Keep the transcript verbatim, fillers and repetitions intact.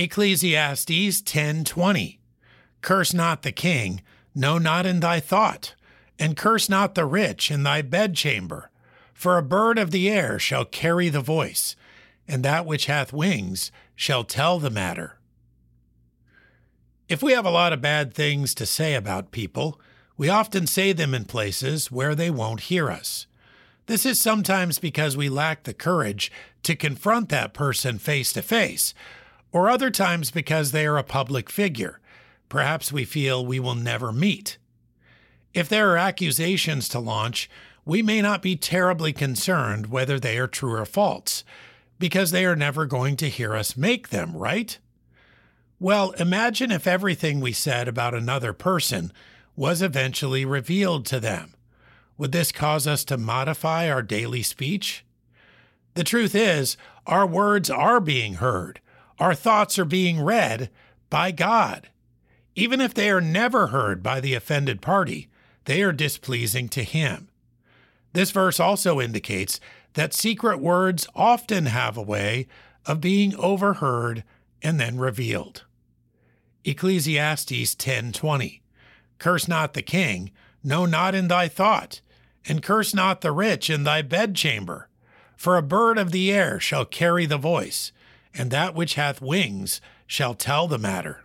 Ecclesiastes ten twenty, curse not the king, no, not in thy thought, and curse not the rich in thy bedchamber. For a bird of the air shall carry the voice, and that which hath wings shall tell the matter. If we have a lot of bad things to say about people, we often say them in places where they won't hear us. This is sometimes because we lack the courage to confront that person face to face, or other times because they are a public figure. Perhaps we feel we will never meet. If there are accusations to launch, we may not be terribly concerned whether they are true or false, because they are never going to hear us make them, right? Well, imagine if everything we said about another person was eventually revealed to them. Would this cause us to modify our daily speech? The truth is, our words are being heard, our thoughts are being read by God. Even if they are never heard by the offended party, they are displeasing to Him. This verse also indicates that secret words often have a way of being overheard and then revealed. Ecclesiastes ten twenty, curse not the king, no, not in thy thought, and curse not the rich in thy bedchamber. For a bird of the air shall carry the voice, and that which hath wings shall tell the matter.